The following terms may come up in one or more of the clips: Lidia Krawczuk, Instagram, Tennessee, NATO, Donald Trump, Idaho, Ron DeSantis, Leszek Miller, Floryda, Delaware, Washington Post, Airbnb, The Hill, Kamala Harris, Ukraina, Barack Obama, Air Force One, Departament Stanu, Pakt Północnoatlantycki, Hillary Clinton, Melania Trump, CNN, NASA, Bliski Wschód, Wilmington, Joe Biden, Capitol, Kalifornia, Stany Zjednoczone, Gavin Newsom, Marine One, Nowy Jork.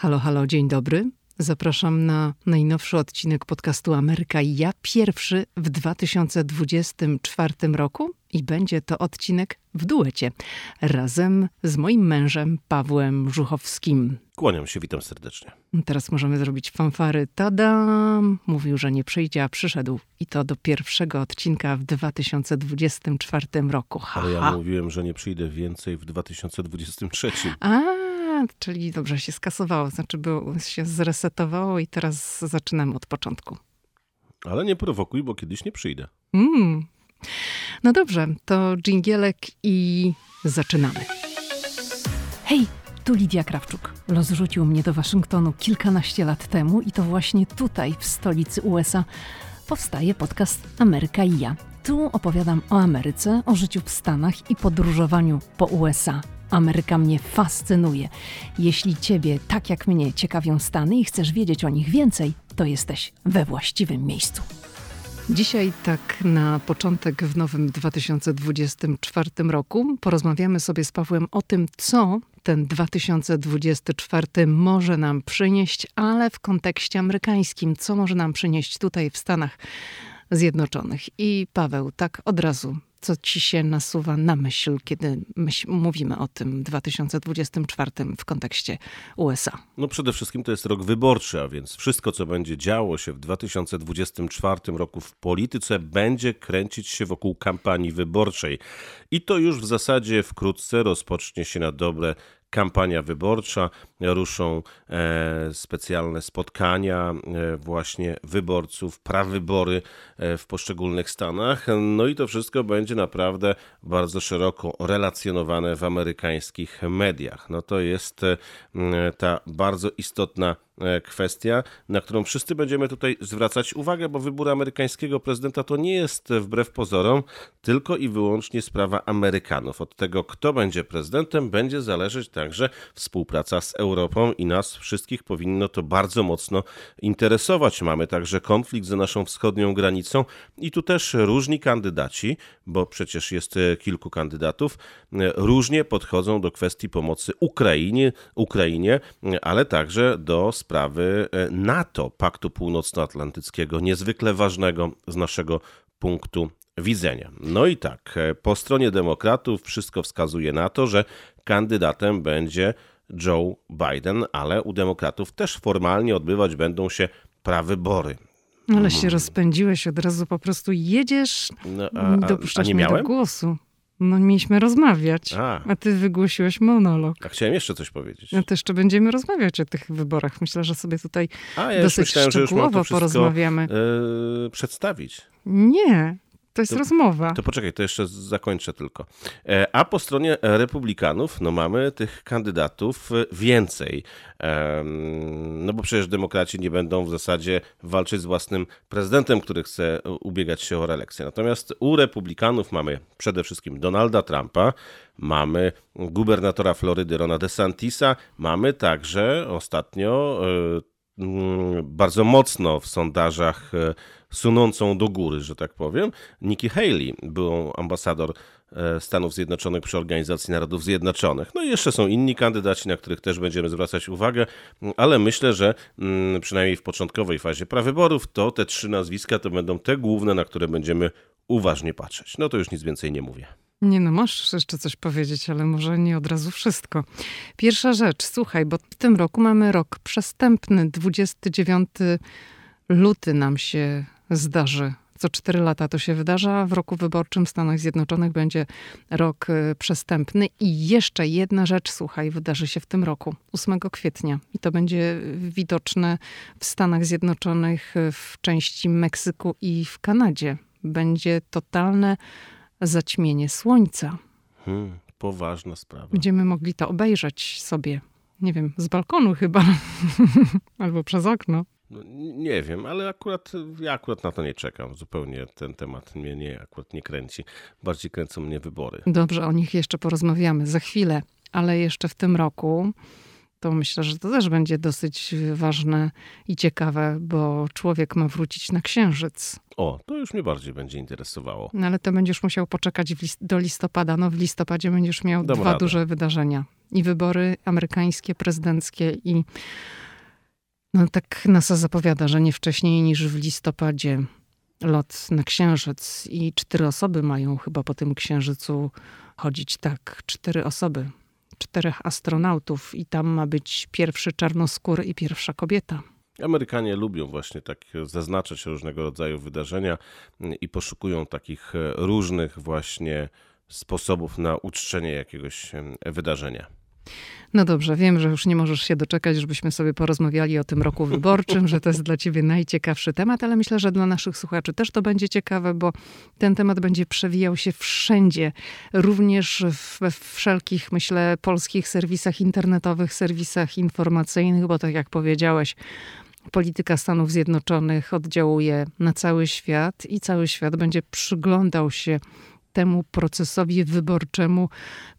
Halo, halo, dzień dobry. Zapraszam na najnowszy odcinek podcastu Ameryka i Ja, pierwszy w 2024 roku i będzie to odcinek w duecie razem z moim mężem Pawłem Żuchowskim. Kłaniam się, witam serdecznie. Teraz możemy zrobić fanfary. Tadam! Mówił, że nie przyjdzie, a przyszedł. I to do pierwszego odcinka w 2024 roku. Ha, ha. Ale ja mówiłem, że nie przyjdę więcej w 2023. Czyli dobrze się skasowało, znaczy było, się zresetowało i teraz zaczynamy od początku. Ale nie prowokuj, bo kiedyś nie przyjdę. No dobrze, to dżingielek i zaczynamy. Hej, tu Lidia Krawczuk. Los rzucił mnie do Waszyngtonu kilkanaście lat temu i to właśnie tutaj, w stolicy USA, powstaje podcast Ameryka i Ja. Tu opowiadam o Ameryce, o życiu w Stanach i podróżowaniu po USA. Ameryka mnie fascynuje. Jeśli Ciebie, tak jak mnie, ciekawią Stany i chcesz wiedzieć o nich więcej, to jesteś we właściwym miejscu. Dzisiaj tak na początek w nowym 2024 roku porozmawiamy sobie z Pawłem o tym, co ten 2024 może nam przynieść, ale w kontekście amerykańskim, co może nam przynieść tutaj w Stanach Zjednoczonych. I Paweł, tak od razu, co ci się nasuwa na myśl, kiedy mówimy o tym 2024 w kontekście USA? No przede wszystkim to jest rok wyborczy, a więc wszystko, co będzie działo się w 2024 roku w polityce, będzie kręcić się wokół kampanii wyborczej. I to już w zasadzie wkrótce rozpocznie się na dobre kampania wyborcza, ruszą specjalne spotkania właśnie wyborców, prawybory w poszczególnych stanach. No i to wszystko będzie naprawdę bardzo szeroko relacjonowane w amerykańskich mediach. No to jest ta bardzo istotna kwestia, na którą wszyscy będziemy tutaj zwracać uwagę, bo wybór amerykańskiego prezydenta to nie jest wbrew pozorom tylko i wyłącznie sprawa Amerykanów. Od tego, kto będzie prezydentem, będzie zależeć także współpraca z Europą i nas wszystkich powinno to bardzo mocno interesować. Mamy także konflikt za naszą wschodnią granicą i tu też różni kandydaci, bo przecież jest kilku kandydatów, różnie podchodzą do kwestii pomocy Ukrainie, ale także do sprawy NATO, Paktu Północnoatlantyckiego, niezwykle ważnego z naszego punktu widzenia. No i tak, po stronie demokratów wszystko wskazuje na to, że kandydatem będzie Joe Biden, ale u demokratów też formalnie odbywać będą się prawybory. Ale się rozpędziłeś od razu, po prostu jedziesz, dopuszczasz mnie do głosu. No mieliśmy rozmawiać, a ty wygłosiłeś monolog. A chciałem jeszcze coś powiedzieć. No to jeszcze będziemy rozmawiać o tych wyborach. Myślę, że sobie tutaj dosyć szczegółowo porozmawiamy. Przedstawić. Nie. To jest rozmowa. To poczekaj, to jeszcze zakończę tylko. A po stronie republikanów, no mamy tych kandydatów więcej. No bo przecież demokraci nie będą w zasadzie walczyć z własnym prezydentem, który chce ubiegać się o reelekcję. Natomiast u republikanów mamy przede wszystkim Donalda Trumpa, mamy gubernatora Florydy Rona DeSantisa, mamy także ostatnio bardzo mocno w sondażach sunącą do góry, że tak powiem, Nikki Haley, byłą ambasador Stanów Zjednoczonych przy Organizacji Narodów Zjednoczonych. No i jeszcze są inni kandydaci, na których też będziemy zwracać uwagę, ale myślę, że przynajmniej w początkowej fazie prawyborów to te trzy nazwiska to będą te główne, na które będziemy uważnie patrzeć. No to już nic więcej nie mówię. Nie no, masz jeszcze coś powiedzieć, ale może nie od razu wszystko. Pierwsza rzecz, słuchaj, bo w tym roku mamy rok przestępny, 29 luty nam się zdarzy. Co 4 lata to się wydarza. W roku wyborczym w Stanach Zjednoczonych będzie rok przestępny. I jeszcze jedna rzecz, słuchaj, wydarzy się w tym roku, 8 kwietnia. I to będzie widoczne w Stanach Zjednoczonych, w części Meksyku i w Kanadzie. Będzie totalne zaćmienie słońca. Poważna sprawa. Będziemy mogli to obejrzeć sobie, nie wiem, z balkonu chyba, albo przez okno. No, nie wiem, ale ja akurat na to nie czekam. Zupełnie ten temat mnie akurat nie kręci. Bardziej kręcą mnie wybory. Dobrze, o nich jeszcze porozmawiamy za chwilę, ale jeszcze w tym roku to myślę, że to też będzie dosyć ważne i ciekawe, bo człowiek ma wrócić na Księżyc. O, to już mnie bardziej będzie interesowało. No ale to będziesz musiał poczekać do listopada. No w listopadzie będziesz miał dwa duże wydarzenia. i wybory amerykańskie, prezydenckie i no tak NASA zapowiada, że nie wcześniej niż w listopadzie lot na Księżyc i 4 osoby mają chyba po tym Księżycu chodzić. Tak, 4 osoby, 4 astronautów i tam ma być pierwszy czarnoskóry i pierwsza kobieta. Amerykanie lubią właśnie tak zaznaczać różnego rodzaju wydarzenia i poszukują takich różnych właśnie sposobów na uczczenie jakiegoś wydarzenia. No dobrze, wiem, że już nie możesz się doczekać, żebyśmy sobie porozmawiali o tym roku wyborczym, że to jest dla ciebie najciekawszy temat, ale myślę, że dla naszych słuchaczy też to będzie ciekawe, bo ten temat będzie przewijał się wszędzie, również we wszelkich, myślę, polskich serwisach internetowych, serwisach informacyjnych, bo tak jak powiedziałeś, polityka Stanów Zjednoczonych oddziałuje na cały świat i cały świat będzie przyglądał się temu procesowi wyborczemu,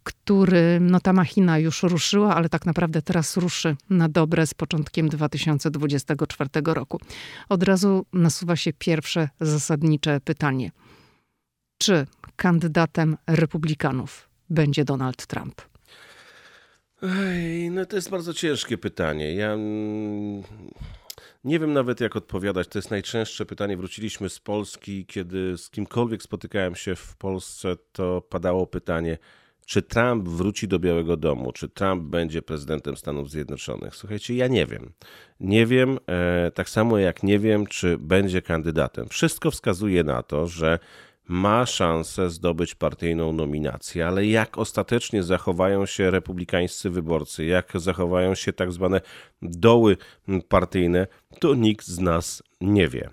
który, no ta machina już ruszyła, ale tak naprawdę teraz ruszy na dobre z początkiem 2024 roku. Od razu nasuwa się pierwsze zasadnicze pytanie. Czy kandydatem Republikanów będzie Donald Trump? Ej, no to jest bardzo ciężkie pytanie. Ja nie wiem nawet jak odpowiadać, to jest najczęstsze pytanie. Wróciliśmy z Polski, kiedy z kimkolwiek spotykałem się w Polsce, to padało pytanie, czy Trump wróci do Białego Domu, czy Trump będzie prezydentem Stanów Zjednoczonych. Słuchajcie, ja nie wiem. Nie wiem, tak samo jak nie wiem, czy będzie kandydatem. Wszystko wskazuje na to, że ma szansę zdobyć partyjną nominację, ale jak ostatecznie zachowają się republikańscy wyborcy, jak zachowają się tak zwane doły partyjne, to nikt z nas nie wie.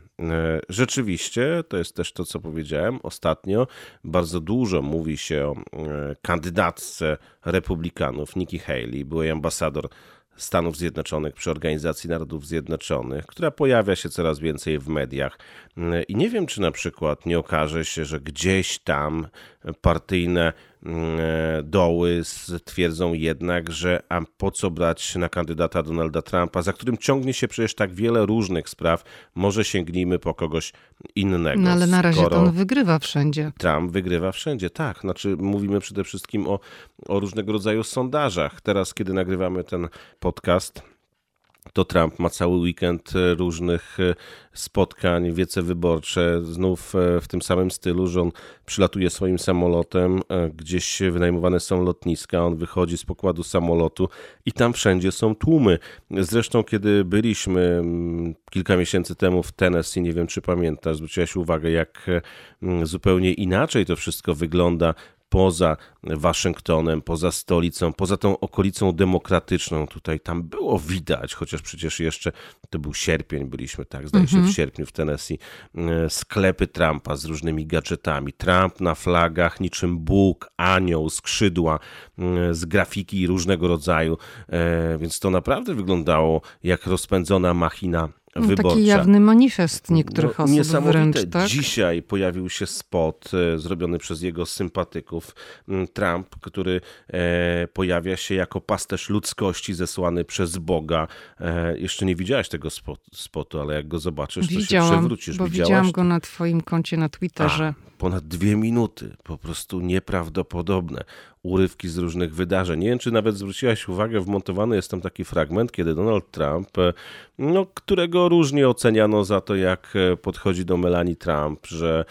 Rzeczywiście, to jest też to, co powiedziałem ostatnio, bardzo dużo mówi się o kandydatce republikanów, Nikki Haley, byłej ambasador Stanów Zjednoczonych przy Organizacji Narodów Zjednoczonych, która pojawia się coraz więcej w mediach. I nie wiem, czy na przykład nie okaże się, że gdzieś tam partyjne doły stwierdzą jednak, że a po co brać na kandydata Donalda Trumpa, za którym ciągnie się przecież tak wiele różnych spraw, może sięgnijmy po kogoś innego. No ale na razie to on wygrywa wszędzie. Trump wygrywa wszędzie, tak. Znaczy mówimy przede wszystkim o różnego rodzaju sondażach. Teraz, kiedy nagrywamy ten podcast, to Trump ma cały weekend różnych spotkań, wiece wyborcze, znów w tym samym stylu, że on przylatuje swoim samolotem, gdzieś wynajmowane są lotniska, on wychodzi z pokładu samolotu i tam wszędzie są tłumy. Zresztą kiedy byliśmy kilka miesięcy temu w Tennessee, nie wiem czy pamiętasz, zwróciłaś uwagę jak zupełnie inaczej to wszystko wygląda poza Waszyngtonem, poza stolicą, poza tą okolicą demokratyczną. Tutaj tam było widać, chociaż przecież jeszcze to był sierpień, byliśmy tak, zdaje się, w sierpniu w Tennessee, sklepy Trumpa z różnymi gadżetami. Trump na flagach, niczym Bóg, anioł, skrzydła, z grafiki różnego rodzaju. Więc to naprawdę wyglądało jak rozpędzona machina wyborcza. Taki jawny manifest niektórych osób wręcz, tak? Dzisiaj pojawił się spot zrobiony przez jego sympatyków. Trump, który pojawia się jako pasterz ludzkości zesłany przez Boga. Jeszcze nie widziałaś tego spotu, ale jak go zobaczysz, to się przewrócisz. Widziałam go na twoim koncie na Twitterze. Ponad 2 minuty. Po prostu nieprawdopodobne. Urywki z różnych wydarzeń. Nie wiem, czy nawet zwróciłaś uwagę, wmontowany jest tam taki fragment, kiedy Donald Trump, no, którego różnie oceniano za to, jak podchodzi do Melanii Trump, że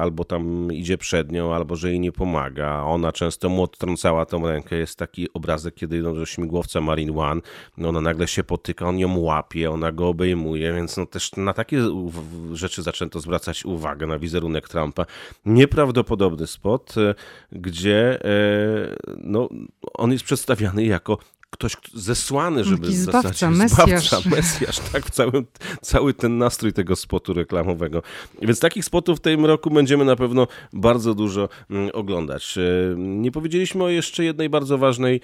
albo tam idzie przed nią, albo że jej nie pomaga. Ona często mu odtrącała tą rękę. Jest taki obrazek, kiedy idą do śmigłowca Marine One, no, ona nagle się potyka, on ją łapie, ona go obejmuje, więc no, też na takie rzeczy zaczęto zwracać uwagę, na wizerunek Trumpa. Nieprawdopodobny spot, gdzie no, on jest przedstawiany jako ktoś zesłany, żeby jakiś zbawca, mesjasz, tak, cały ten nastrój tego spotu reklamowego. Więc takich spotów w tym roku będziemy na pewno bardzo dużo oglądać. Nie powiedzieliśmy o jeszcze jednej bardzo ważnej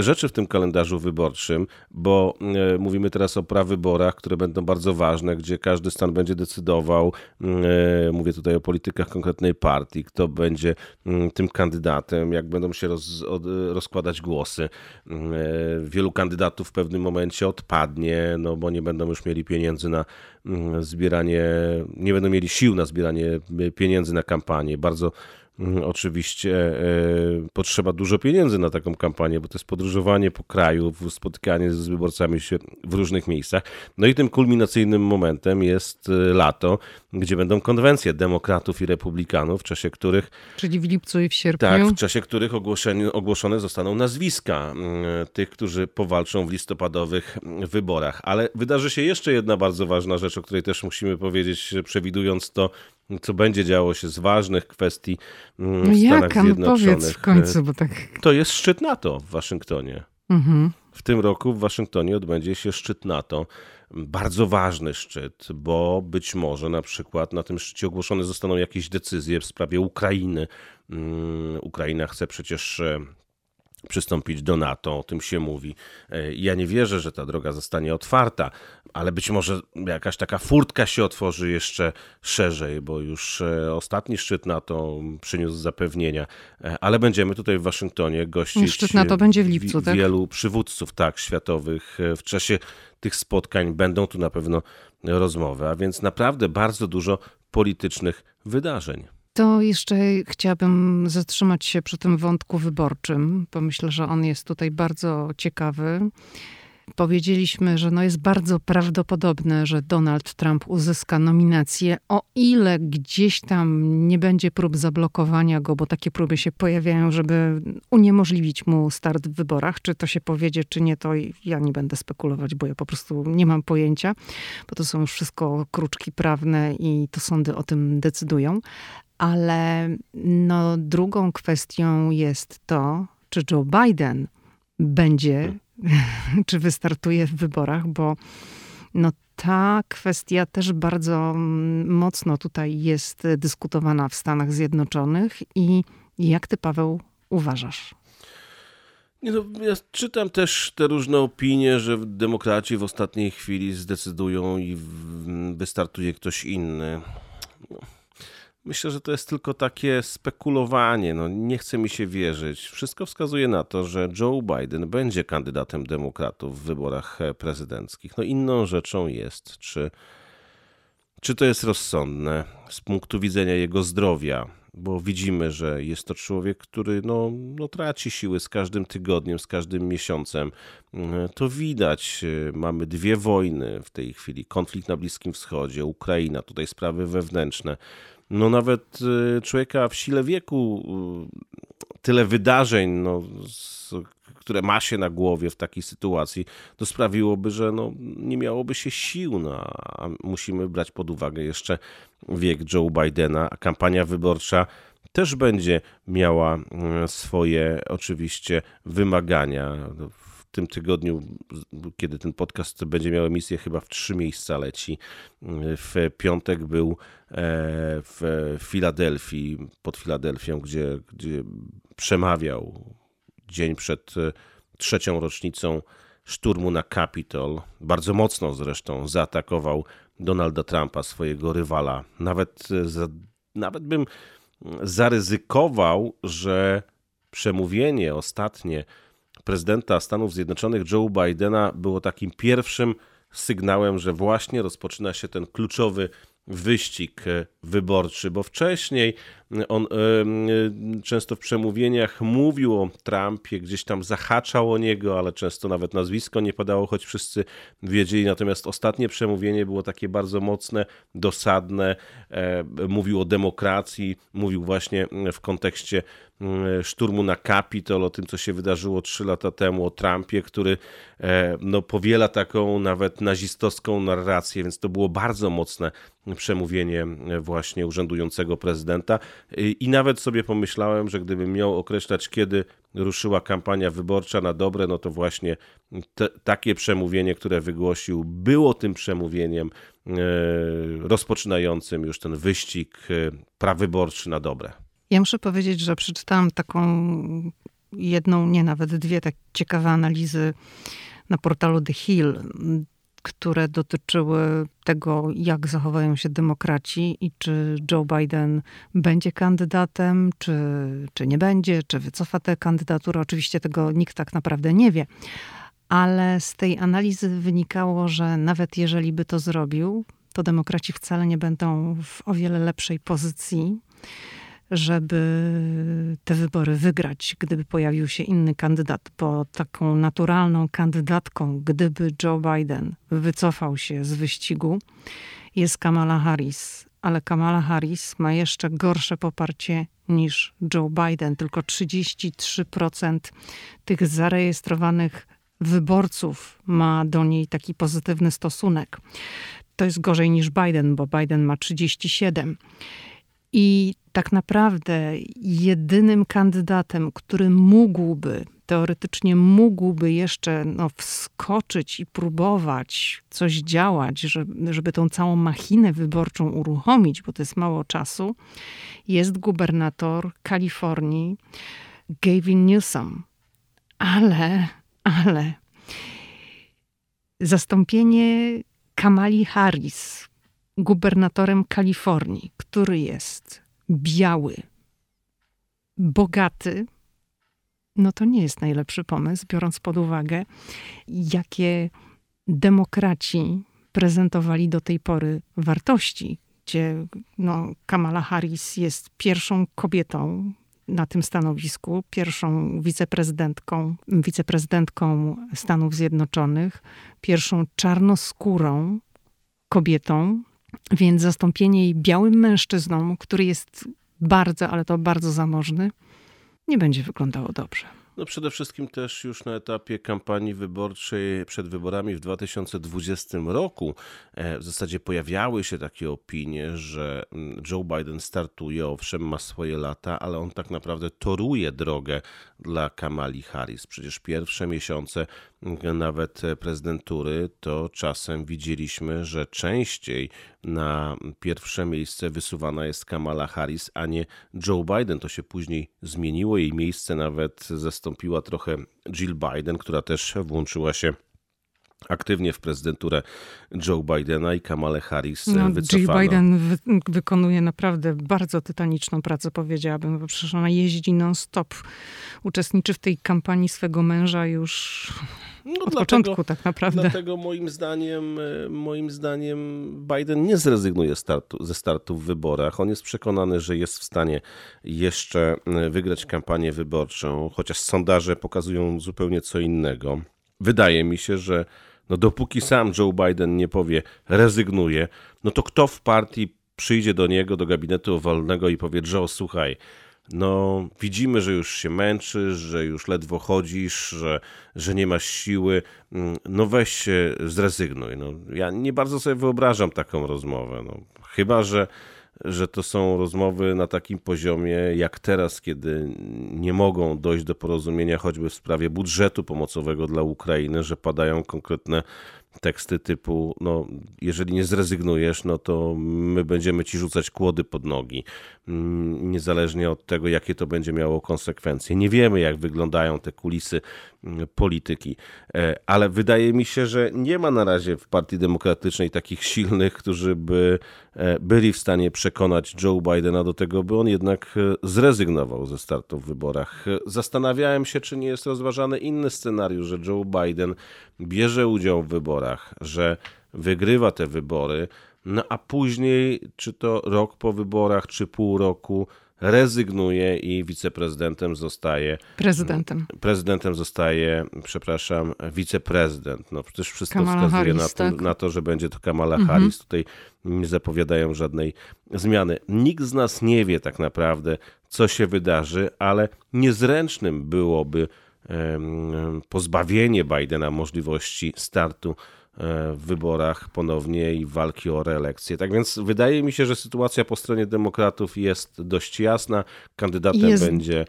rzeczy w tym kalendarzu wyborczym, bo mówimy teraz o prawyborach, które będą bardzo ważne, gdzie każdy stan będzie decydował, mówię tutaj o politykach konkretnej partii, kto będzie tym kandydatem, jak będą się rozkładać głosy. Wielu kandydatów w pewnym momencie odpadnie, no bo nie będą już mieli pieniędzy na zbieranie, nie będą mieli sił na zbieranie pieniędzy na kampanię. Bardzo oczywiście potrzeba dużo pieniędzy na taką kampanię, bo to jest podróżowanie po kraju, spotkanie z wyborcami się w różnych miejscach. No i tym kulminacyjnym momentem jest lato, gdzie będą konwencje demokratów i republikanów, w czasie których... Czyli w lipcu i w sierpniu. Tak, w czasie których ogłoszone zostaną nazwiska tych, którzy powalczą w listopadowych wyborach. Ale wydarzy się jeszcze jedna bardzo ważna rzecz, o której też musimy powiedzieć, przewidując to, co będzie działo się z ważnych kwestii w Stanach Zjednoczonych. Powiedz w końcu, bo tak... To jest szczyt NATO w Waszyngtonie. Mhm. W tym roku w Waszyngtonie odbędzie się szczyt NATO. Bardzo ważny szczyt, bo być może na przykład na tym szczycie ogłoszone zostaną jakieś decyzje w sprawie Ukrainy. Ukraina chce przecież przystąpić do NATO, o tym się mówi. Ja nie wierzę, że ta droga zostanie otwarta, ale być może jakaś taka furtka się otworzy jeszcze szerzej, bo już ostatni szczyt NATO przyniósł zapewnienia, ale będziemy tutaj w Waszyngtonie gościć szczyt NATO będzie w lipcu, tak? Wielu przywódców światowych. W czasie tych spotkań będą tu na pewno rozmowy, a więc naprawdę bardzo dużo politycznych wydarzeń. To jeszcze chciałabym zatrzymać się przy tym wątku wyborczym, bo myślę, że on jest tutaj bardzo ciekawy. Powiedzieliśmy, że jest bardzo prawdopodobne, że Donald Trump uzyska nominację, o ile gdzieś tam nie będzie prób zablokowania go, bo takie próby się pojawiają, żeby uniemożliwić mu start w wyborach. Czy to się powiedzie, czy nie, to ja nie będę spekulować, bo ja po prostu nie mam pojęcia, bo to są już wszystko kruczki prawne i to sądy o tym decydują. Ale drugą kwestią jest to, czy Joe Biden będzie, czy wystartuje w wyborach, bo ta kwestia też bardzo mocno tutaj jest dyskutowana w Stanach Zjednoczonych. I jak ty, Paweł, uważasz? Ja czytam też te różne opinie, że demokraci w ostatniej chwili zdecydują i wystartuje ktoś inny. Myślę, że to jest tylko takie spekulowanie. Nie chce mi się wierzyć. Wszystko wskazuje na to, że Joe Biden będzie kandydatem demokratów w wyborach prezydenckich. Inną rzeczą jest, czy to jest rozsądne z punktu widzenia jego zdrowia, bo widzimy, że jest to człowiek, który traci siły z każdym tygodniem, z każdym miesiącem. To widać. Mamy dwie wojny w tej chwili. Konflikt na Bliskim Wschodzie, Ukraina, tutaj sprawy wewnętrzne. Nawet człowieka w sile wieku, tyle wydarzeń, które ma się na głowie w takiej sytuacji, to sprawiłoby, że nie miałoby się sił. A musimy brać pod uwagę jeszcze wiek Joe Bidena, a kampania wyborcza też będzie miała swoje oczywiście wymagania. W tym tygodniu, kiedy ten podcast będzie miał emisję, chyba w 3 miejsca leci. W piątek był w Filadelfii, pod Filadelfią, gdzie przemawiał dzień przed 3. rocznicą szturmu na Capitol. Bardzo mocno zresztą zaatakował Donalda Trumpa, swojego rywala. Nawet bym zaryzykował, że przemówienie ostatnie prezydenta Stanów Zjednoczonych Joe Bidena było takim pierwszym sygnałem, że właśnie rozpoczyna się ten kluczowy wyścig wyborczy, bo wcześniej on często w przemówieniach mówił o Trumpie, gdzieś tam zahaczał o niego, ale często nawet nazwisko nie padało, choć wszyscy wiedzieli. Natomiast ostatnie przemówienie było takie bardzo mocne, dosadne. Mówił o demokracji, mówił właśnie w kontekście szturmu na Capitol, o tym, co się wydarzyło 3 lata temu, o Trumpie, który powiela taką nawet nazistowską narrację, więc to było bardzo mocne przemówienie właśnie urzędującego prezydenta. I nawet sobie pomyślałem, że gdybym miał określać, kiedy ruszyła kampania wyborcza na dobre, to właśnie takie przemówienie, które wygłosił, było tym przemówieniem rozpoczynającym już ten wyścig prawyborczy na dobre. Ja muszę powiedzieć, że przeczytałam taką jedną, nie, nawet dwie tak ciekawe analizy na portalu The Hill, które dotyczyły tego, jak zachowają się demokraci i czy Joe Biden będzie kandydatem, czy nie będzie, czy wycofa tę kandydaturę. Oczywiście tego nikt tak naprawdę nie wie. Ale z tej analizy wynikało, że nawet jeżeli by to zrobił, to demokraci wcale nie będą w o wiele lepszej pozycji, żeby te wybory wygrać, gdyby pojawił się inny kandydat, bo taką naturalną kandydatką, gdyby Joe Biden wycofał się z wyścigu, jest Kamala Harris. Ale Kamala Harris ma jeszcze gorsze poparcie niż Joe Biden. Tylko 33% tych zarejestrowanych wyborców ma do niej taki pozytywny stosunek. To jest gorzej niż Biden, bo Biden ma 37%. I tak naprawdę jedynym kandydatem, który mógłby, teoretycznie mógłby jeszcze wskoczyć i próbować coś działać, żeby tą całą machinę wyborczą uruchomić, bo to jest mało czasu, jest gubernator Kalifornii Gavin Newsom. Ale zastąpienie Kamali Harris gubernatorem Kalifornii, który jest biały, bogaty, to nie jest najlepszy pomysł, biorąc pod uwagę, jakie demokraci prezentowali do tej pory wartości, gdzie Kamala Harris jest pierwszą kobietą na tym stanowisku, pierwszą wiceprezydentką Stanów Zjednoczonych, pierwszą czarnoskórą kobietą, więc zastąpienie jej białym mężczyzną, który jest bardzo, ale to bardzo zamożny, nie będzie wyglądało dobrze. Przede wszystkim też już na etapie kampanii wyborczej przed wyborami w 2020 roku w zasadzie pojawiały się takie opinie, że Joe Biden startuje, owszem, ma swoje lata, ale on tak naprawdę toruje drogę dla Kamali Harris. Przecież pierwsze miesiące nawet prezydentury to czasem widzieliśmy, że częściej na pierwsze miejsce wysuwana jest Kamala Harris, a nie Joe Biden. To się później zmieniło. Jej miejsce nawet zastąpiła trochę Jill Biden, która też włączyła się aktywnie w prezydenturę Joe Bidena i Kamale Harris wycofano. Jill Biden wykonuje naprawdę bardzo tytaniczną pracę, powiedziałabym, bo przecież ona jeździ non-stop. Uczestniczy w tej kampanii swego męża już początku tak naprawdę. Dlatego moim zdaniem Biden nie zrezygnuje ze startu w wyborach. On jest przekonany, że jest w stanie jeszcze wygrać kampanię wyborczą, chociaż sondaże pokazują zupełnie co innego. Wydaje mi się, że dopóki sam Joe Biden nie powie rezygnuje, to kto w partii przyjdzie do niego, do gabinetu owalnego i powie: Joe, słuchaj, widzimy, że już się męczysz, że już ledwo chodzisz, że nie masz siły, weź zrezygnuj. Ja nie bardzo sobie wyobrażam taką rozmowę, chyba że to są rozmowy na takim poziomie jak teraz, kiedy nie mogą dojść do porozumienia choćby w sprawie budżetu pomocowego dla Ukrainy, że padają konkretne teksty typu, jeżeli nie zrezygnujesz, to my będziemy ci rzucać kłody pod nogi, niezależnie od tego, jakie to będzie miało konsekwencje. Nie wiemy, jak wyglądają te kulisy polityki, ale wydaje mi się, że nie ma na razie w Partii Demokratycznej takich silnych, którzy by byli w stanie przekonać Joe Bidena do tego, by on jednak zrezygnował ze startu w wyborach. Zastanawiałem się, czy nie jest rozważany inny scenariusz, że Joe Biden bierze udział w wyborach, że wygrywa te wybory, a później, czy to rok po wyborach, czy pół roku, rezygnuje i prezydentem zostaje wiceprezydent. Przecież wszystko wskazuje na to, że będzie to Kamala Harris. Tutaj nie zapowiadają żadnej zmiany. Nikt z nas nie wie tak naprawdę, co się wydarzy, ale niezręcznym byłoby pozbawienie Bidena możliwości startu w wyborach ponownie i walki o reelekcję. Tak więc wydaje mi się, że sytuacja po stronie demokratów jest dość jasna. Kandydatem będzie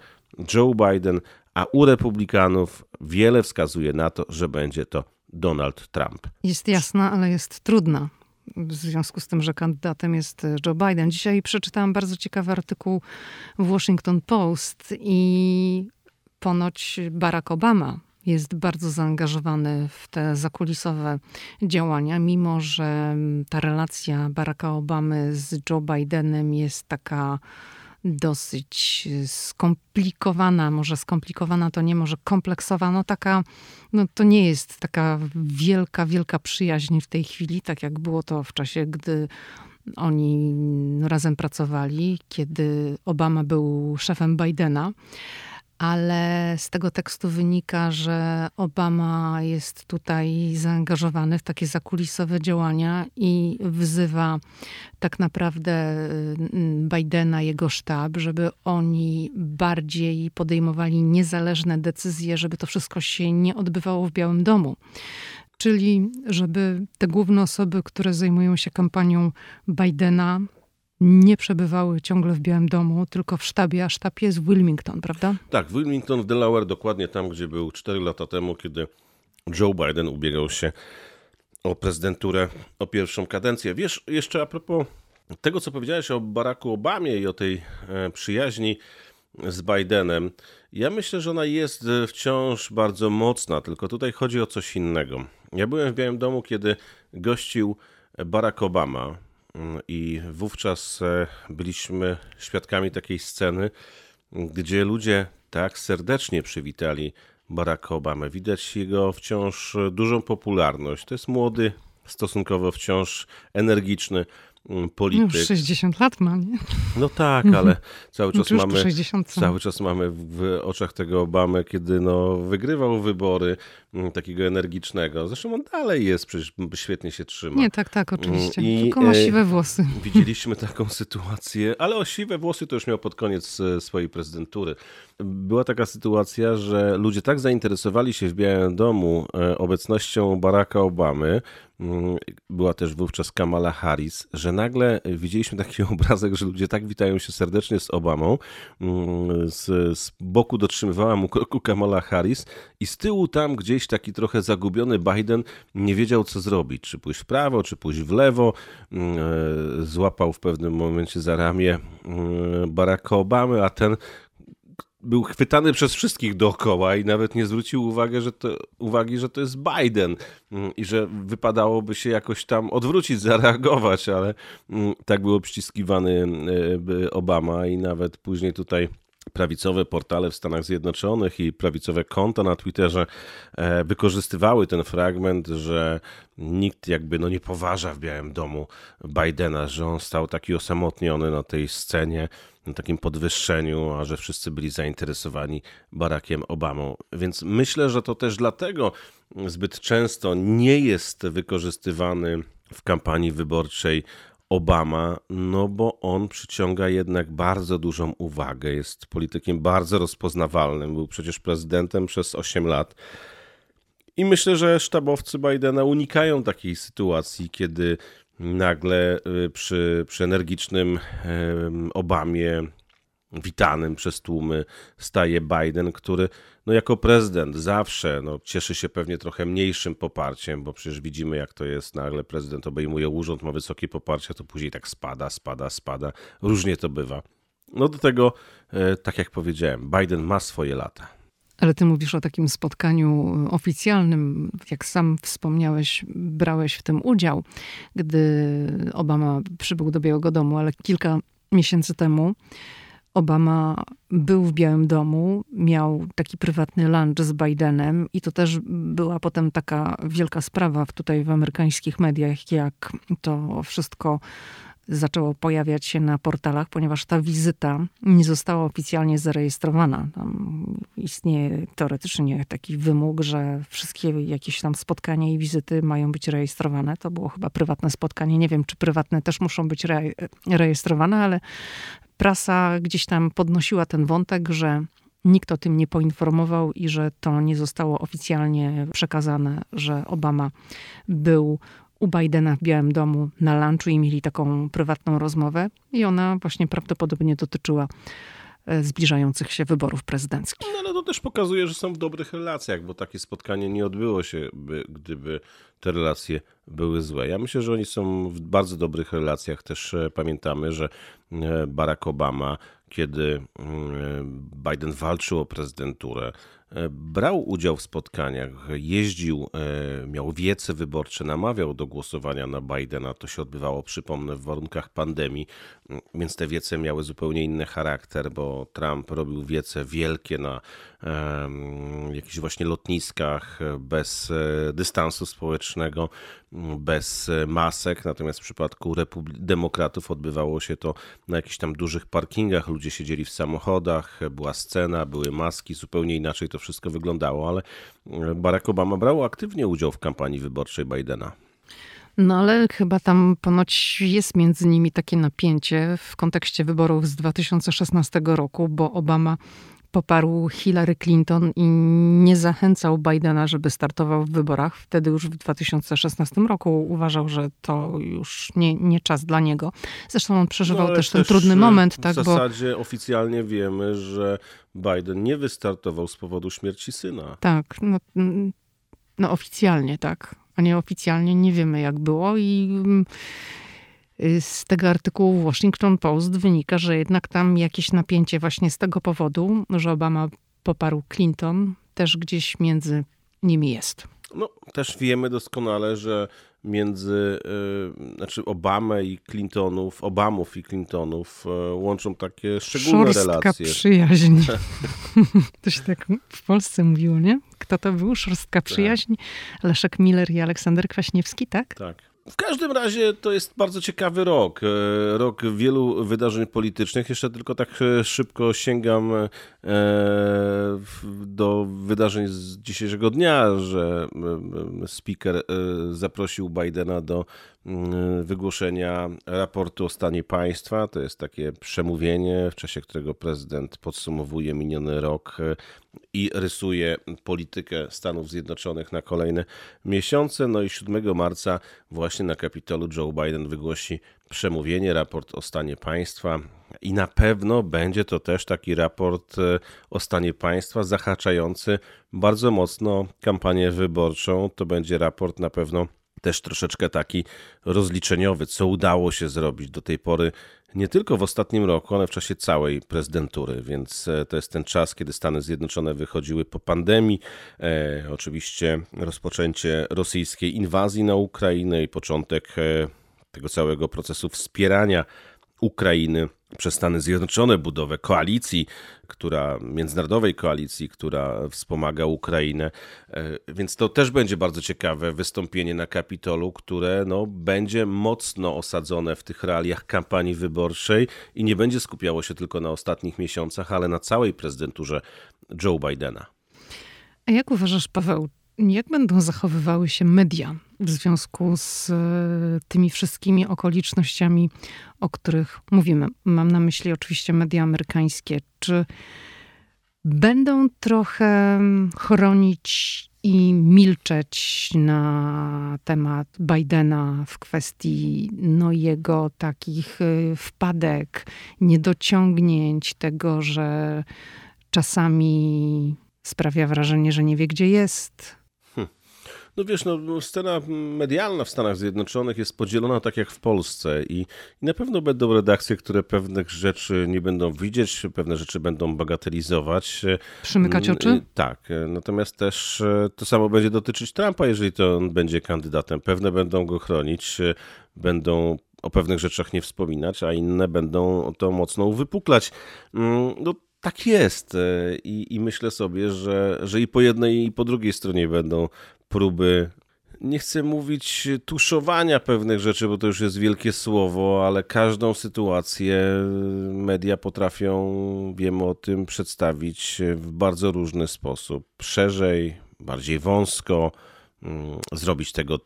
Joe Biden, a u republikanów wiele wskazuje na to, że będzie to Donald Trump. Jest jasna, ale jest trudna. W związku z tym, że kandydatem jest Joe Biden. Dzisiaj przeczytałam bardzo ciekawy artykuł w Washington Post i ponoć Barack Obama jest bardzo zaangażowany w te zakulisowe działania, mimo że ta relacja Baracka Obamy z Joe Bidenem jest taka dosyć skomplikowana, może kompleksowa, taka, to nie jest taka wielka przyjaźń w tej chwili, tak jak było to w czasie, gdy Oni razem pracowali, kiedy Obama był szefem Bidena. Ale z tego tekstu wynika, że Obama jest tutaj zaangażowany w takie zakulisowe działania i wzywa tak naprawdę Bidena, jego sztab, żeby oni bardziej podejmowali niezależne decyzje, żeby to wszystko się nie odbywało w Białym Domu. Czyli żeby te główne osoby, które zajmują się kampanią Bidena, nie przebywały ciągle w Białym Domu, tylko w sztabie, a sztab jest w Wilmington, prawda? Tak, w Wilmington, w Delaware, dokładnie tam, gdzie był 4 lata temu, kiedy Joe Biden ubiegał się o prezydenturę, o pierwszą kadencję. Wiesz, jeszcze a propos tego, co powiedziałeś o Baracku Obamie i o tej przyjaźni z Bidenem, ja myślę, że ona jest wciąż bardzo mocna, tylko tutaj chodzi o coś innego. Ja byłem w Białym Domu, kiedy gościł Barack Obama, i wówczas byliśmy świadkami takiej sceny, gdzie ludzie tak serdecznie przywitali Baracka Obamę. Widać jego wciąż dużą popularność. To jest młody, stosunkowo wciąż energiczny polityk. Już 60 lat ma, nie? No tak, ale cały czas mamy w oczach tego Obamy, kiedy wygrywał wybory, takiego energicznego. Zresztą on dalej jest, przecież świetnie się trzyma. Nie, tak, oczywiście. Tylko ma siwe włosy. Widzieliśmy taką sytuację, ale o siwe włosy to już miał pod koniec swojej prezydentury. Była taka sytuacja, że ludzie tak zainteresowali się w Białym Domu obecnością Baracka Obamy, była też wówczas Kamala Harris, że nagle widzieliśmy taki obrazek, że ludzie tak witają się serdecznie z Obamą. Z boku dotrzymywała mu kroku Kamala Harris i z tyłu tam gdzieś taki trochę zagubiony Biden nie wiedział, co zrobić. Czy pójść w prawo, czy pójść w lewo. Złapał w pewnym momencie za ramię Baracka Obamy, a ten był chwytany przez wszystkich dookoła i nawet nie zwrócił uwagi, że to jest Biden i że wypadałoby się jakoś tam odwrócić, zareagować, ale tak był obściskiwany Obama i nawet później tutaj prawicowe portale w Stanach Zjednoczonych i prawicowe konta na Twitterze wykorzystywały ten fragment, że nikt jakby nie poważa w Białym Domu Bidena, że on stał taki osamotniony na tej scenie, na takim podwyższeniu, a że wszyscy byli zainteresowani Barackiem Obamą. Więc myślę, że to też dlatego zbyt często nie jest wykorzystywany w kampanii wyborczej Obama, no bo on przyciąga jednak bardzo dużą uwagę, jest politykiem bardzo rozpoznawalnym, był przecież prezydentem przez 8 lat. I myślę, że sztabowcy Bidena unikają takiej sytuacji, kiedy nagle przy energicznym Obamie witanym przez tłumy staje Biden, który jako prezydent zawsze cieszy się pewnie trochę mniejszym poparciem, bo przecież widzimy, jak to jest, nagle prezydent obejmuje urząd, ma wysokie poparcie, to później tak spada, różnie to bywa. Do tego, tak jak powiedziałem, Biden ma swoje lata. Ale ty mówisz o takim spotkaniu oficjalnym, jak sam wspomniałeś, brałeś w tym udział, gdy Obama przybył do Białego Domu, ale kilka miesięcy temu Obama był w Białym Domu, miał taki prywatny lunch z Bidenem i to też była potem taka wielka sprawa tutaj w amerykańskich mediach, jak to wszystko zaczęło pojawiać się na portalach, ponieważ ta wizyta nie została oficjalnie zarejestrowana. Tam istnieje teoretycznie taki wymóg, że wszystkie jakieś tam spotkania i wizyty mają być rejestrowane. To było chyba prywatne spotkanie. Nie wiem, czy prywatne też muszą być rejestrowane, ale prasa gdzieś tam podnosiła ten wątek, że nikt o tym nie poinformował i że to nie zostało oficjalnie przekazane, że Obama był u Bidena w Białym Domu na lunchu i mieli taką prywatną rozmowę i ona właśnie prawdopodobnie dotyczyła zbliżających się wyborów prezydenckich. Ale to też pokazuje, że są w dobrych relacjach, bo takie spotkanie nie odbyło się, gdyby te relacje były złe. Ja myślę, że oni są w bardzo dobrych relacjach. Też pamiętamy, że Barack Obama kiedy Biden walczył o prezydenturę, brał udział w spotkaniach, jeździł, miał wiece wyborcze, namawiał do głosowania na Bidena. To się odbywało, przypomnę, w warunkach pandemii, więc te wiece miały zupełnie inny charakter, bo Trump robił wiece wielkie na jakichś właśnie lotniskach, bez dystansu społecznego, bez masek. Natomiast w przypadku demokratów odbywało się to na jakichś tam dużych parkingach, ludzie siedzieli w samochodach, była scena, były maski, zupełnie inaczej to wszystko wyglądało, ale Barack Obama brał aktywnie udział w kampanii wyborczej Bidena. No ale chyba tam ponoć jest między nimi takie napięcie w kontekście wyborów z 2016 roku, bo Obama poparł Hillary Clinton i nie zachęcał Bidena, żeby startował w wyborach. Wtedy już w 2016 roku uważał, że to już nie czas dla niego. Zresztą on przeżywał też trudny moment. W zasadzie oficjalnie wiemy, że Biden nie wystartował z powodu śmierci syna. Tak, no oficjalnie tak, a nieoficjalnie nie wiemy jak było i... Z tego artykułu Washington Post wynika, że jednak tam jakieś napięcie właśnie z tego powodu, że Obama poparł Clinton, też gdzieś między nimi jest. No, też wiemy doskonale, że między Obamów i Clintonów łączą takie szczególne relacje. Szorstka przyjaźń. To się tak w Polsce mówiło, nie? Kto to był? Szorstka przyjaźń. Tak. Leszek Miller i Aleksander Kwaśniewski, tak? Tak. W każdym razie to jest bardzo ciekawy rok. Rok wielu wydarzeń politycznych. Jeszcze tylko tak szybko sięgam do wydarzeń z dzisiejszego dnia, że speaker zaprosił Bidena do wygłoszenia raportu o stanie państwa. To jest takie przemówienie, w czasie którego prezydent podsumowuje miniony rok i rysuje politykę Stanów Zjednoczonych na kolejne miesiące. No i 7 marca właśnie na Capitolu Joe Biden wygłosi przemówienie, raport o stanie państwa i na pewno będzie to też taki raport o stanie państwa zahaczający bardzo mocno kampanię wyborczą. To będzie raport na pewno też troszeczkę taki rozliczeniowy, co udało się zrobić do tej pory, nie tylko w ostatnim roku, ale w czasie całej prezydentury, więc to jest ten czas, kiedy Stany Zjednoczone wychodziły po pandemii, oczywiście rozpoczęcie rosyjskiej inwazji na Ukrainę i początek tego całego procesu wspierania Ukrainy przez Stany Zjednoczone, budowę koalicji, międzynarodowej koalicji, która wspomaga Ukrainę. Więc to też będzie bardzo ciekawe wystąpienie na Kapitolu, które będzie mocno osadzone w tych realiach kampanii wyborczej i nie będzie skupiało się tylko na ostatnich miesiącach, ale na całej prezydenturze Joe Bidena. A jak uważasz, Paweł, jak będą zachowywały się media w związku z tymi wszystkimi okolicznościami, o których mówimy? Mam na myśli oczywiście media amerykańskie. Czy będą trochę chronić i milczeć na temat Bidena w kwestii jego takich wpadek, niedociągnięć, tego, że czasami sprawia wrażenie, że nie wie gdzie jest? Scena medialna w Stanach Zjednoczonych jest podzielona tak jak w Polsce i na pewno będą redakcje, które pewnych rzeczy nie będą widzieć, pewne rzeczy będą bagatelizować. Przymykać oczy? Tak, natomiast też to samo będzie dotyczyć Trumpa, jeżeli to on będzie kandydatem. Pewne będą go chronić, będą o pewnych rzeczach nie wspominać, a inne będą to mocno uwypuklać. Tak jest i myślę sobie, że i po jednej i po drugiej stronie będą próby, nie chcę mówić tuszowania pewnych rzeczy, bo to już jest wielkie słowo, ale każdą sytuację media potrafią, wiemy o tym, przedstawić w bardzo różny sposób. Szerzej, bardziej wąsko, zrobić tego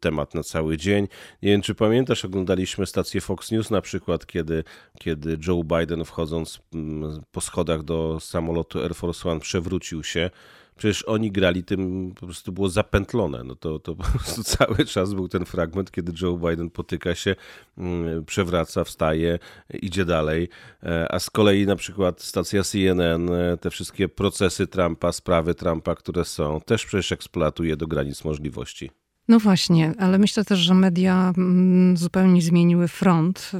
temat na cały dzień. Nie wiem, czy pamiętasz, oglądaliśmy stację Fox News na przykład, kiedy Joe Biden wchodząc po schodach do samolotu Air Force One przewrócił się. Przecież oni grali tym, po prostu było zapętlone. To po prostu cały czas był ten fragment, kiedy Joe Biden potyka się, przewraca, wstaje, idzie dalej. A z kolei na przykład stacja CNN, te wszystkie procesy Trumpa, sprawy Trumpa, które są, też przecież eksploatuje do granic możliwości. No właśnie, ale myślę też, że media zupełnie zmieniły front,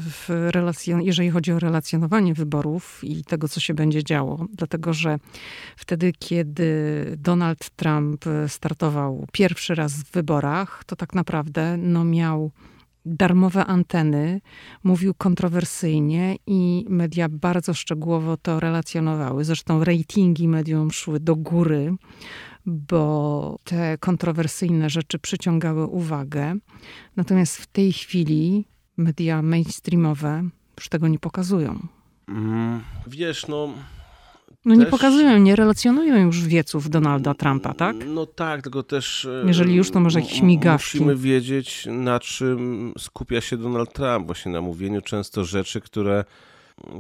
jeżeli chodzi o relacjonowanie wyborów i tego, co się będzie działo. Dlatego, że wtedy, kiedy Donald Trump startował pierwszy raz w wyborach, to tak naprawdę miał darmowe anteny, mówił kontrowersyjnie i media bardzo szczegółowo to relacjonowały. Zresztą ratingi medium szły do góry, bo te kontrowersyjne rzeczy przyciągały uwagę. Natomiast w tej chwili media mainstreamowe już tego nie pokazują. Wiesz, nie pokazują, nie relacjonują już wieców Donalda Trumpa, tak? No tak, tylko też... Jeżeli już, to może jakieś migawki. Musimy wiedzieć, na czym skupia się Donald Trump. Właśnie na mówieniu często rzeczy,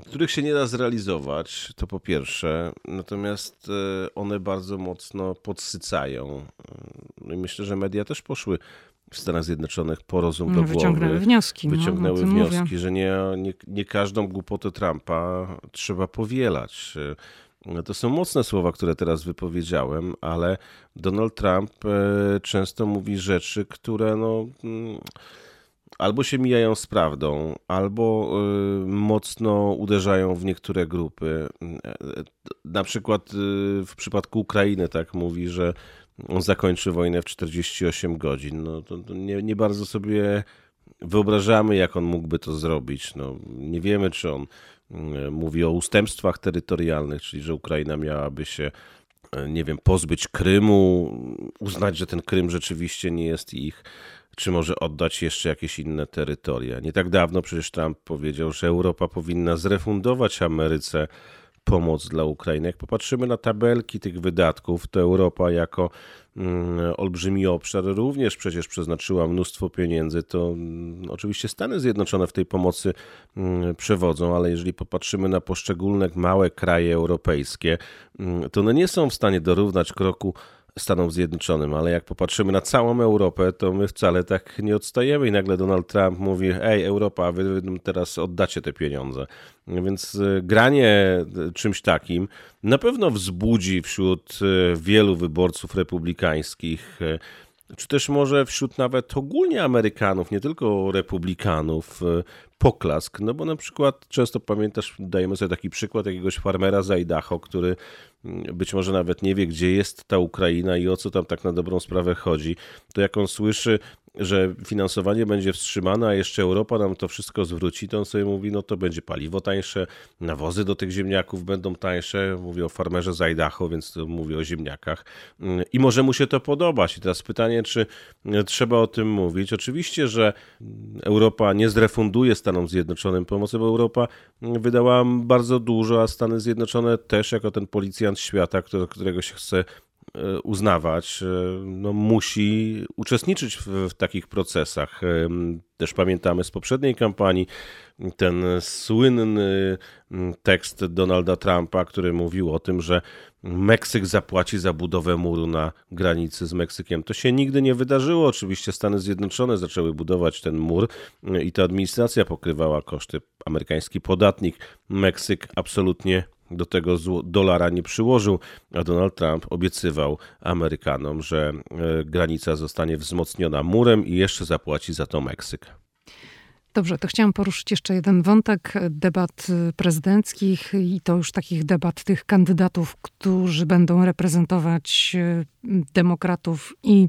których się nie da zrealizować, to po pierwsze. Natomiast one bardzo mocno podsycają. I myślę, że media też poszły w Stanach Zjednoczonych po rozum do głowy. Wyciągnęły wnioski, że nie każdą głupotę Trumpa trzeba powielać. To są mocne słowa, które teraz wypowiedziałem, ale Donald Trump często mówi rzeczy, które albo się mijają z prawdą, albo mocno uderzają w niektóre grupy. Na przykład w przypadku Ukrainy tak mówi, że on zakończy wojnę w 48 godzin. To nie bardzo sobie wyobrażamy, jak on mógłby to zrobić. Nie wiemy, czy on mówi o ustępstwach terytorialnych, czyli że Ukraina miałaby się, pozbyć Krymu, uznać, że ten Krym rzeczywiście nie jest ich, czy może oddać jeszcze jakieś inne terytoria. Nie tak dawno przecież Trump powiedział, że Europa powinna zrefundować Ameryce pomoc dla Ukrainy. Jak popatrzymy na tabelki tych wydatków, to Europa jako olbrzymi obszar również przecież przeznaczyła mnóstwo pieniędzy. To oczywiście Stany Zjednoczone w tej pomocy przewodzą, ale jeżeli popatrzymy na poszczególne małe kraje europejskie, to one nie są w stanie dorównać kroku Stanom Zjednoczonym, ale jak popatrzymy na całą Europę, to my wcale tak nie odstajemy i nagle Donald Trump mówi: ej Europa, wy teraz oddacie te pieniądze. Więc granie czymś takim na pewno wzbudzi wśród wielu wyborców republikańskich, czy też może wśród nawet ogólnie Amerykanów, nie tylko republikanów, poklask. No bo na przykład często pamiętasz, dajemy sobie taki przykład jakiegoś farmera z Idaho, który być może nawet nie wie, gdzie jest ta Ukraina i o co tam tak na dobrą sprawę chodzi. To jak on słyszy, że finansowanie będzie wstrzymane, a jeszcze Europa nam to wszystko zwróci, to on sobie mówi, to będzie paliwo tańsze, nawozy do tych ziemniaków będą tańsze. Mówię o farmerze z Idaho, więc mówię o ziemniakach. I może mu się to podobać. I teraz pytanie, czy trzeba o tym mówić. Oczywiście, że Europa nie zrefunduje Stanom Zjednoczonym pomocy, bo Europa wydała bardzo dużo, a Stany Zjednoczone też jako ten policjant świata, którego się chce uznawać, musi uczestniczyć w takich procesach. Też pamiętamy z poprzedniej kampanii ten słynny tekst Donalda Trumpa, który mówił o tym, że Meksyk zapłaci za budowę muru na granicy z Meksykiem. To się nigdy nie wydarzyło. Oczywiście Stany Zjednoczone zaczęły budować ten mur i ta administracja pokrywała koszty. Amerykański podatnik. Meksyk absolutnie do tego dolara nie przyłożył, a Donald Trump obiecywał Amerykanom, że granica zostanie wzmocniona murem i jeszcze zapłaci za to Meksyk. Dobrze, to chciałam poruszyć jeszcze jeden wątek debat prezydenckich i to już takich debat tych kandydatów, którzy będą reprezentować demokratów i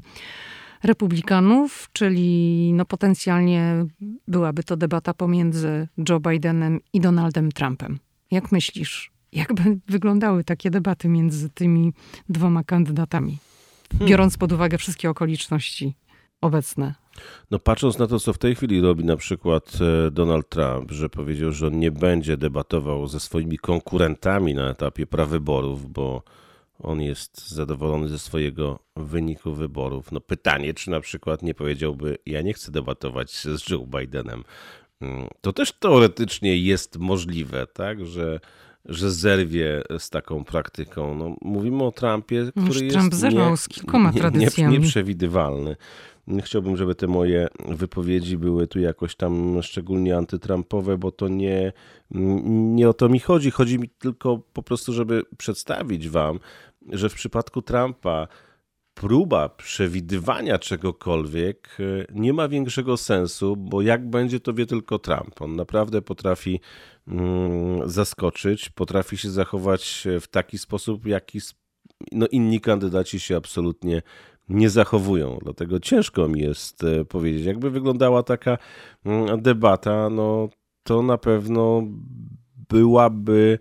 republikanów, czyli potencjalnie byłaby to debata pomiędzy Joe Bidenem i Donaldem Trumpem. Jak myślisz, jak wyglądały takie debaty między tymi dwoma kandydatami, biorąc pod uwagę wszystkie okoliczności obecne? Patrząc na to, co w tej chwili robi na przykład Donald Trump, że powiedział, że on nie będzie debatował ze swoimi konkurentami na etapie prawyborów, bo on jest zadowolony ze swojego wyniku wyborów. Pytanie, czy na przykład nie powiedziałby, ja nie chcę debatować z Joe Bidenem. To też teoretycznie jest możliwe, tak, że zerwie z taką praktyką. Mówimy o Trumpie, który Trump jest nieprzewidywalny. Nie chciałbym, żeby te moje wypowiedzi były tu jakoś tam szczególnie antytrumpowe, bo to nie o to mi chodzi. Chodzi mi tylko po prostu, żeby przedstawić wam, że w przypadku Trumpa próba przewidywania czegokolwiek nie ma większego sensu, bo jak będzie, to wie tylko Trump. On naprawdę potrafi zaskoczyć, potrafi się zachować w taki sposób, jaki inni kandydaci się absolutnie nie zachowują. Dlatego ciężko mi jest powiedzieć. Jakby wyglądała taka debata, no to na pewno byłaby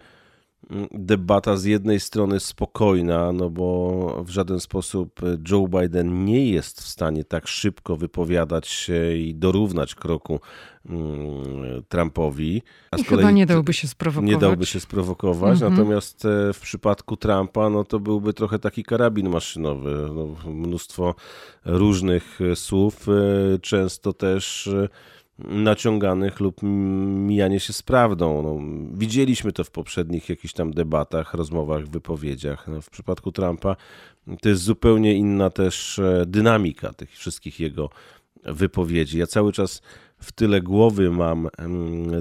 debata z jednej strony spokojna, no bo w żaden sposób Joe Biden nie jest w stanie tak szybko wypowiadać się i dorównać kroku Trumpowi. A z kolei chyba nie dałby się sprowokować. Natomiast w przypadku Trumpa no to byłby trochę taki karabin maszynowy. No, mnóstwo różnych słów, często też naciąganych lub mijanie się z prawdą. No, widzieliśmy to w poprzednich jakichś tam debatach, rozmowach, wypowiedziach. No, w przypadku Trumpa to jest zupełnie inna też dynamika tych wszystkich jego wypowiedzi. Ja cały czas w tyle głowy mam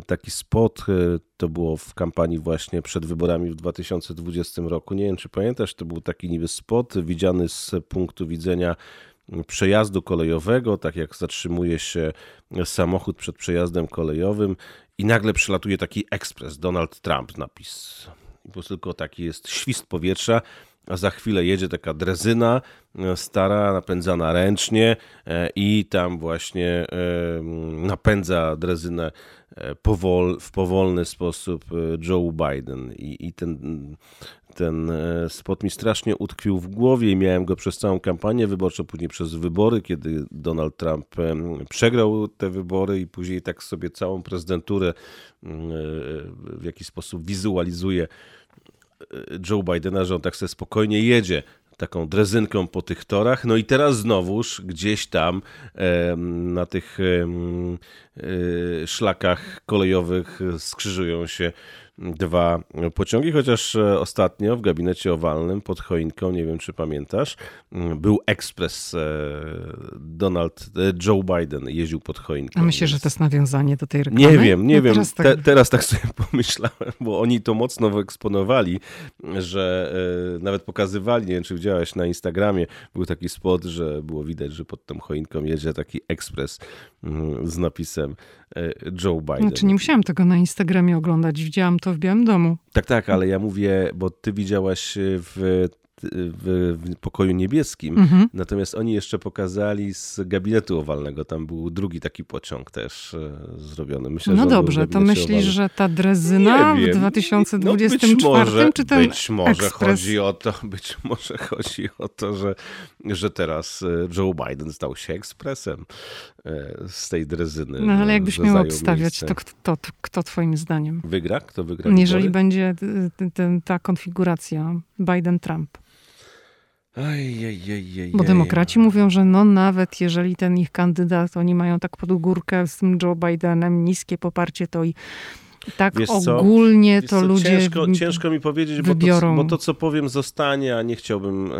taki spot, to było w kampanii właśnie przed wyborami w 2020 roku. Nie wiem, czy pamiętasz, to był taki niby spot widziany z punktu widzenia przejazdu kolejowego, tak jak zatrzymuje się samochód przed przejazdem kolejowym i nagle przylatuje taki ekspres, Donald Trump napis. Bo tylko taki jest świst powietrza, a za chwilę jedzie taka drezyna stara, napędzana ręcznie i tam właśnie napędza drezynę w powolny sposób Joe Biden. I ten spot mi strasznie utkwił w głowie i miałem go przez całą kampanię wyborczą, później przez wybory, kiedy Donald Trump przegrał te wybory i później tak sobie całą prezydenturę w jakiś sposób wizualizuje Joe Bidena, że on tak sobie spokojnie jedzie taką drezynką po tych torach. No i teraz znowuż gdzieś tam na tych szlakach kolejowych skrzyżują się dwa pociągi, chociaż ostatnio w gabinecie owalnym pod choinką, nie wiem czy pamiętasz, był ekspres Joe Biden jeździł pod choinką. A myślisz, że to jest nawiązanie do tej reklamy? Nie wiem. Teraz tak sobie pomyślałem, bo oni to mocno wyeksponowali, że nawet pokazywali, nie wiem czy widziałaś na Instagramie, był taki spot, że było widać, że pod tą choinką jedzie taki ekspres z napisem Joe Biden. Znaczy nie musiałam tego na Instagramie oglądać, widziałam to w Białym Domu. Tak, ale ja mówię, bo ty widziałaś w pokoju niebieskim, natomiast oni jeszcze pokazali z gabinetu owalnego, tam był drugi taki pociąg też zrobiony. Myślę, no dobrze, to myślisz, owalnym, że ta drezyna w 2024, czy ten ekspres? Być może chodzi o to, że teraz Joe Biden stał się ekspresem z tej drezyny. No ale jakbyś miał obstawiać, to kto twoim zdaniem wygra? Kto wygra? Jeżeli będzie ta konfiguracja Biden-Trump. Bo demokraci mówią, że no nawet jeżeli ten ich kandydat, oni mają tak pod górkę z tym Joe Bidenem, niskie poparcie, to i tak ogólnie to ludzie ciężko mi powiedzieć, bo to co powiem zostanie, a nie chciałbym,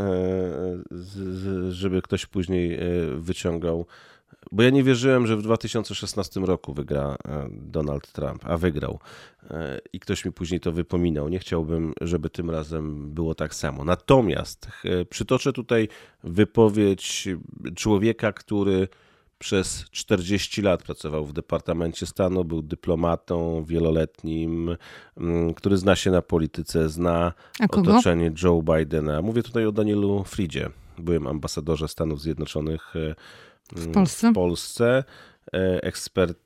żeby ktoś później wyciągał. Bo ja nie wierzyłem, że w 2016 roku wygra Donald Trump, a wygrał. I ktoś mi później to wypominał. Nie chciałbym, żeby tym razem było tak samo. Natomiast przytoczę tutaj wypowiedź człowieka, który przez 40 lat pracował w Departamencie Stanu, był dyplomatą wieloletnim, który zna się na polityce, zna otoczenie Joe Bidena. Mówię tutaj o Danielu Fridzie, byłym ambasadorze Stanów Zjednoczonych w Polsce, ekspert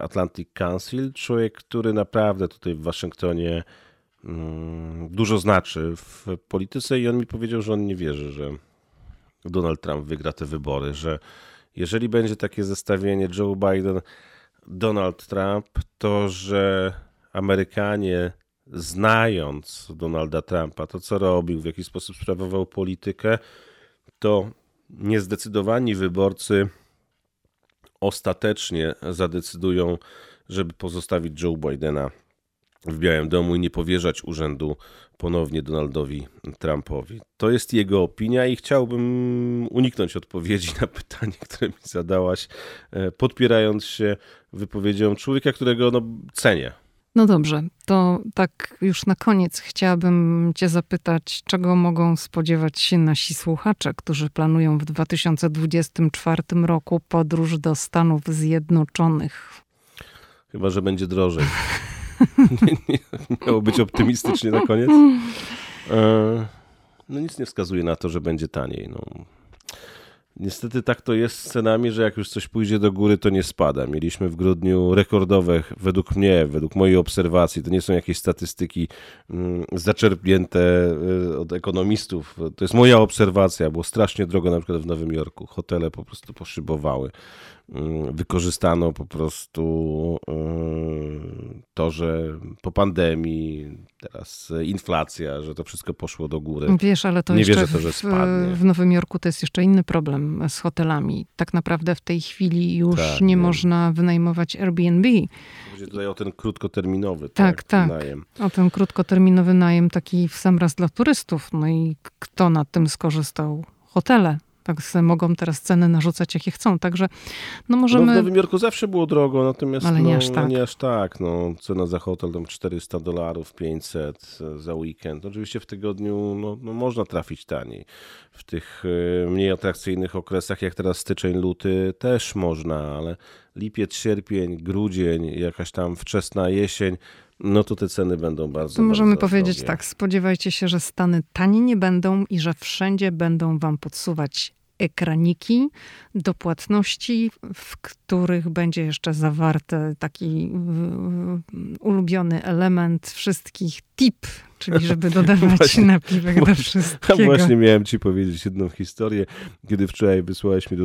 Atlantic Council, człowiek, który naprawdę tutaj w Waszyngtonie dużo znaczy w polityce i on mi powiedział, że on nie wierzy, że Donald Trump wygra te wybory, że jeżeli będzie takie zestawienie Joe Biden, Donald Trump, to że Amerykanie, znając Donalda Trumpa, to co robił, w jaki sposób sprawował politykę, to niezdecydowani wyborcy ostatecznie zadecydują, żeby pozostawić Joe Bidena w Białym Domu i nie powierzać urzędu ponownie Donaldowi Trumpowi. To jest jego opinia i chciałbym uniknąć odpowiedzi na pytanie, które mi zadałaś, podpierając się wypowiedzią człowieka, którego cenię. No dobrze, to tak już na koniec chciałabym cię zapytać, czego mogą spodziewać się nasi słuchacze, którzy planują w 2024 roku podróż do Stanów Zjednoczonych? Chyba że będzie drożej. Miało być optymistycznie na koniec. No nic nie wskazuje na to, że będzie taniej. No. Niestety tak to jest z cenami, że jak już coś pójdzie do góry, to nie spada. Mieliśmy w grudniu rekordowe, według mnie, według mojej obserwacji, to nie są jakieś statystyki zaczerpnięte od ekonomistów. To jest moja obserwacja, było strasznie drogo na przykład w Nowym Jorku. Hotele po prostu poszybowały. Wykorzystano po prostu to, że po pandemii, teraz inflacja, że to wszystko poszło do góry. Wiesz, ale to nie jeszcze wierzę, że spadnie. W Nowym Jorku to jest jeszcze inny problem z hotelami. Tak naprawdę w tej chwili już nie można wynajmować Airbnb. Chodzi tutaj o ten krótkoterminowy najem. O ten krótkoterminowy najem taki w sam raz dla turystów. No i kto na tym skorzystał? Hotele. Tak mogą teraz ceny narzucać, jakie chcą. Także no możemy... No w Nowym Jorku zawsze było drogo, natomiast ale nie aż tak. No, cena za hotel tam $400, $500 za weekend. Oczywiście w tygodniu można trafić taniej. W tych mniej atrakcyjnych okresach, jak teraz styczeń, luty, też można, ale lipiec, sierpień, grudzień, jakaś tam wczesna jesień, no to te ceny będą bardzo, możemy bardzo powiedzieć drogie. Tak, spodziewajcie się, że Stany tanie nie będą i że wszędzie będą wam podsuwać ekraniki do płatności, w których będzie jeszcze zawarty taki ulubiony element wszystkich tip, czyli żeby dodawać napiwek do wszystkiego. Właśnie miałem ci powiedzieć jedną historię, kiedy wczoraj wysłałeś mi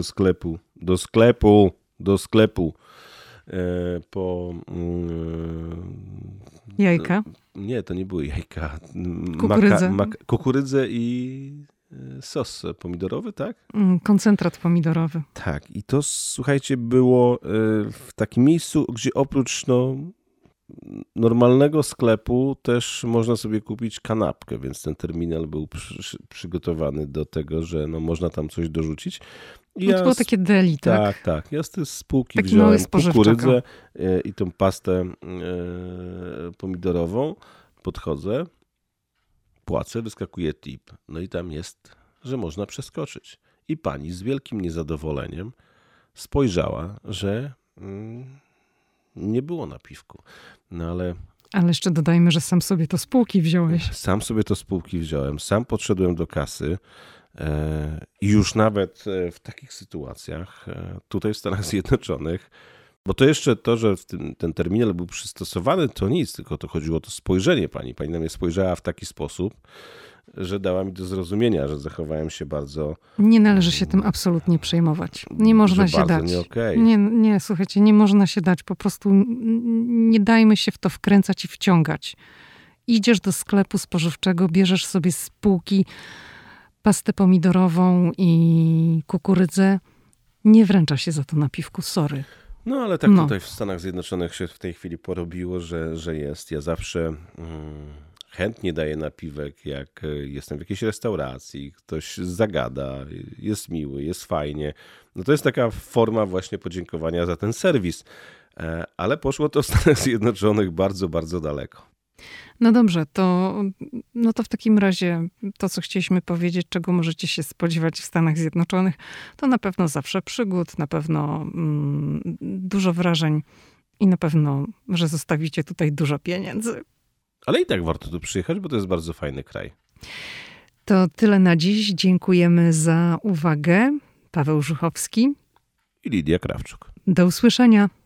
do sklepu po... Jajka? Nie, to nie były jajka. Kukurydzę i sos pomidorowy, tak? Koncentrat pomidorowy. Tak. I to, słuchajcie, było w takim miejscu, gdzie oprócz normalnego sklepu też można sobie kupić kanapkę, więc ten terminal był przygotowany do tego, że można tam coś dorzucić. Ja to było takie deli, tak? Tak. Ja z tej spółki taki wziąłem kukurydzę i tą pastę pomidorową. Podchodzę, płacę, wyskakuje tip. No i tam jest, że można przeskoczyć. I pani z wielkim niezadowoleniem spojrzała, że nie było napiwku. No ale... Ale jeszcze dodajmy, że sam sobie to z półki wziąłeś. Sam sobie to z półki wziąłem. Sam podszedłem do kasy. I już nawet w takich sytuacjach tutaj w Stanach Zjednoczonych, bo to jeszcze to, że ten terminal był przystosowany, to nic, tylko to chodziło o to spojrzenie pani. Pani na mnie spojrzała w taki sposób, że dała mi do zrozumienia, że zachowałem się bardzo... Nie należy się tym absolutnie przejmować. Nie można się dać. Nie, słuchajcie, nie można się dać. Po prostu nie dajmy się w to wkręcać i wciągać. Idziesz do sklepu spożywczego, bierzesz sobie z półki pastę pomidorową i kukurydzę, nie wręcza się za to napiwku, sorry. No ale tak tutaj w Stanach Zjednoczonych się w tej chwili porobiło, że jest. Ja zawsze chętnie daję napiwek, jak jestem w jakiejś restauracji, ktoś zagada, jest miły, jest fajnie. No to jest taka forma właśnie podziękowania za ten serwis. Ale poszło to w Stanach Zjednoczonych bardzo, bardzo daleko. No dobrze, to w takim razie to, co chcieliśmy powiedzieć, czego możecie się spodziewać w Stanach Zjednoczonych, to na pewno zawsze przygód, na pewno dużo wrażeń i na pewno, że zostawicie tutaj dużo pieniędzy. Ale i tak warto tu przyjechać, bo to jest bardzo fajny kraj. To tyle na dziś. Dziękujemy za uwagę. Paweł Żuchowski i Lidia Krawczuk. Do usłyszenia.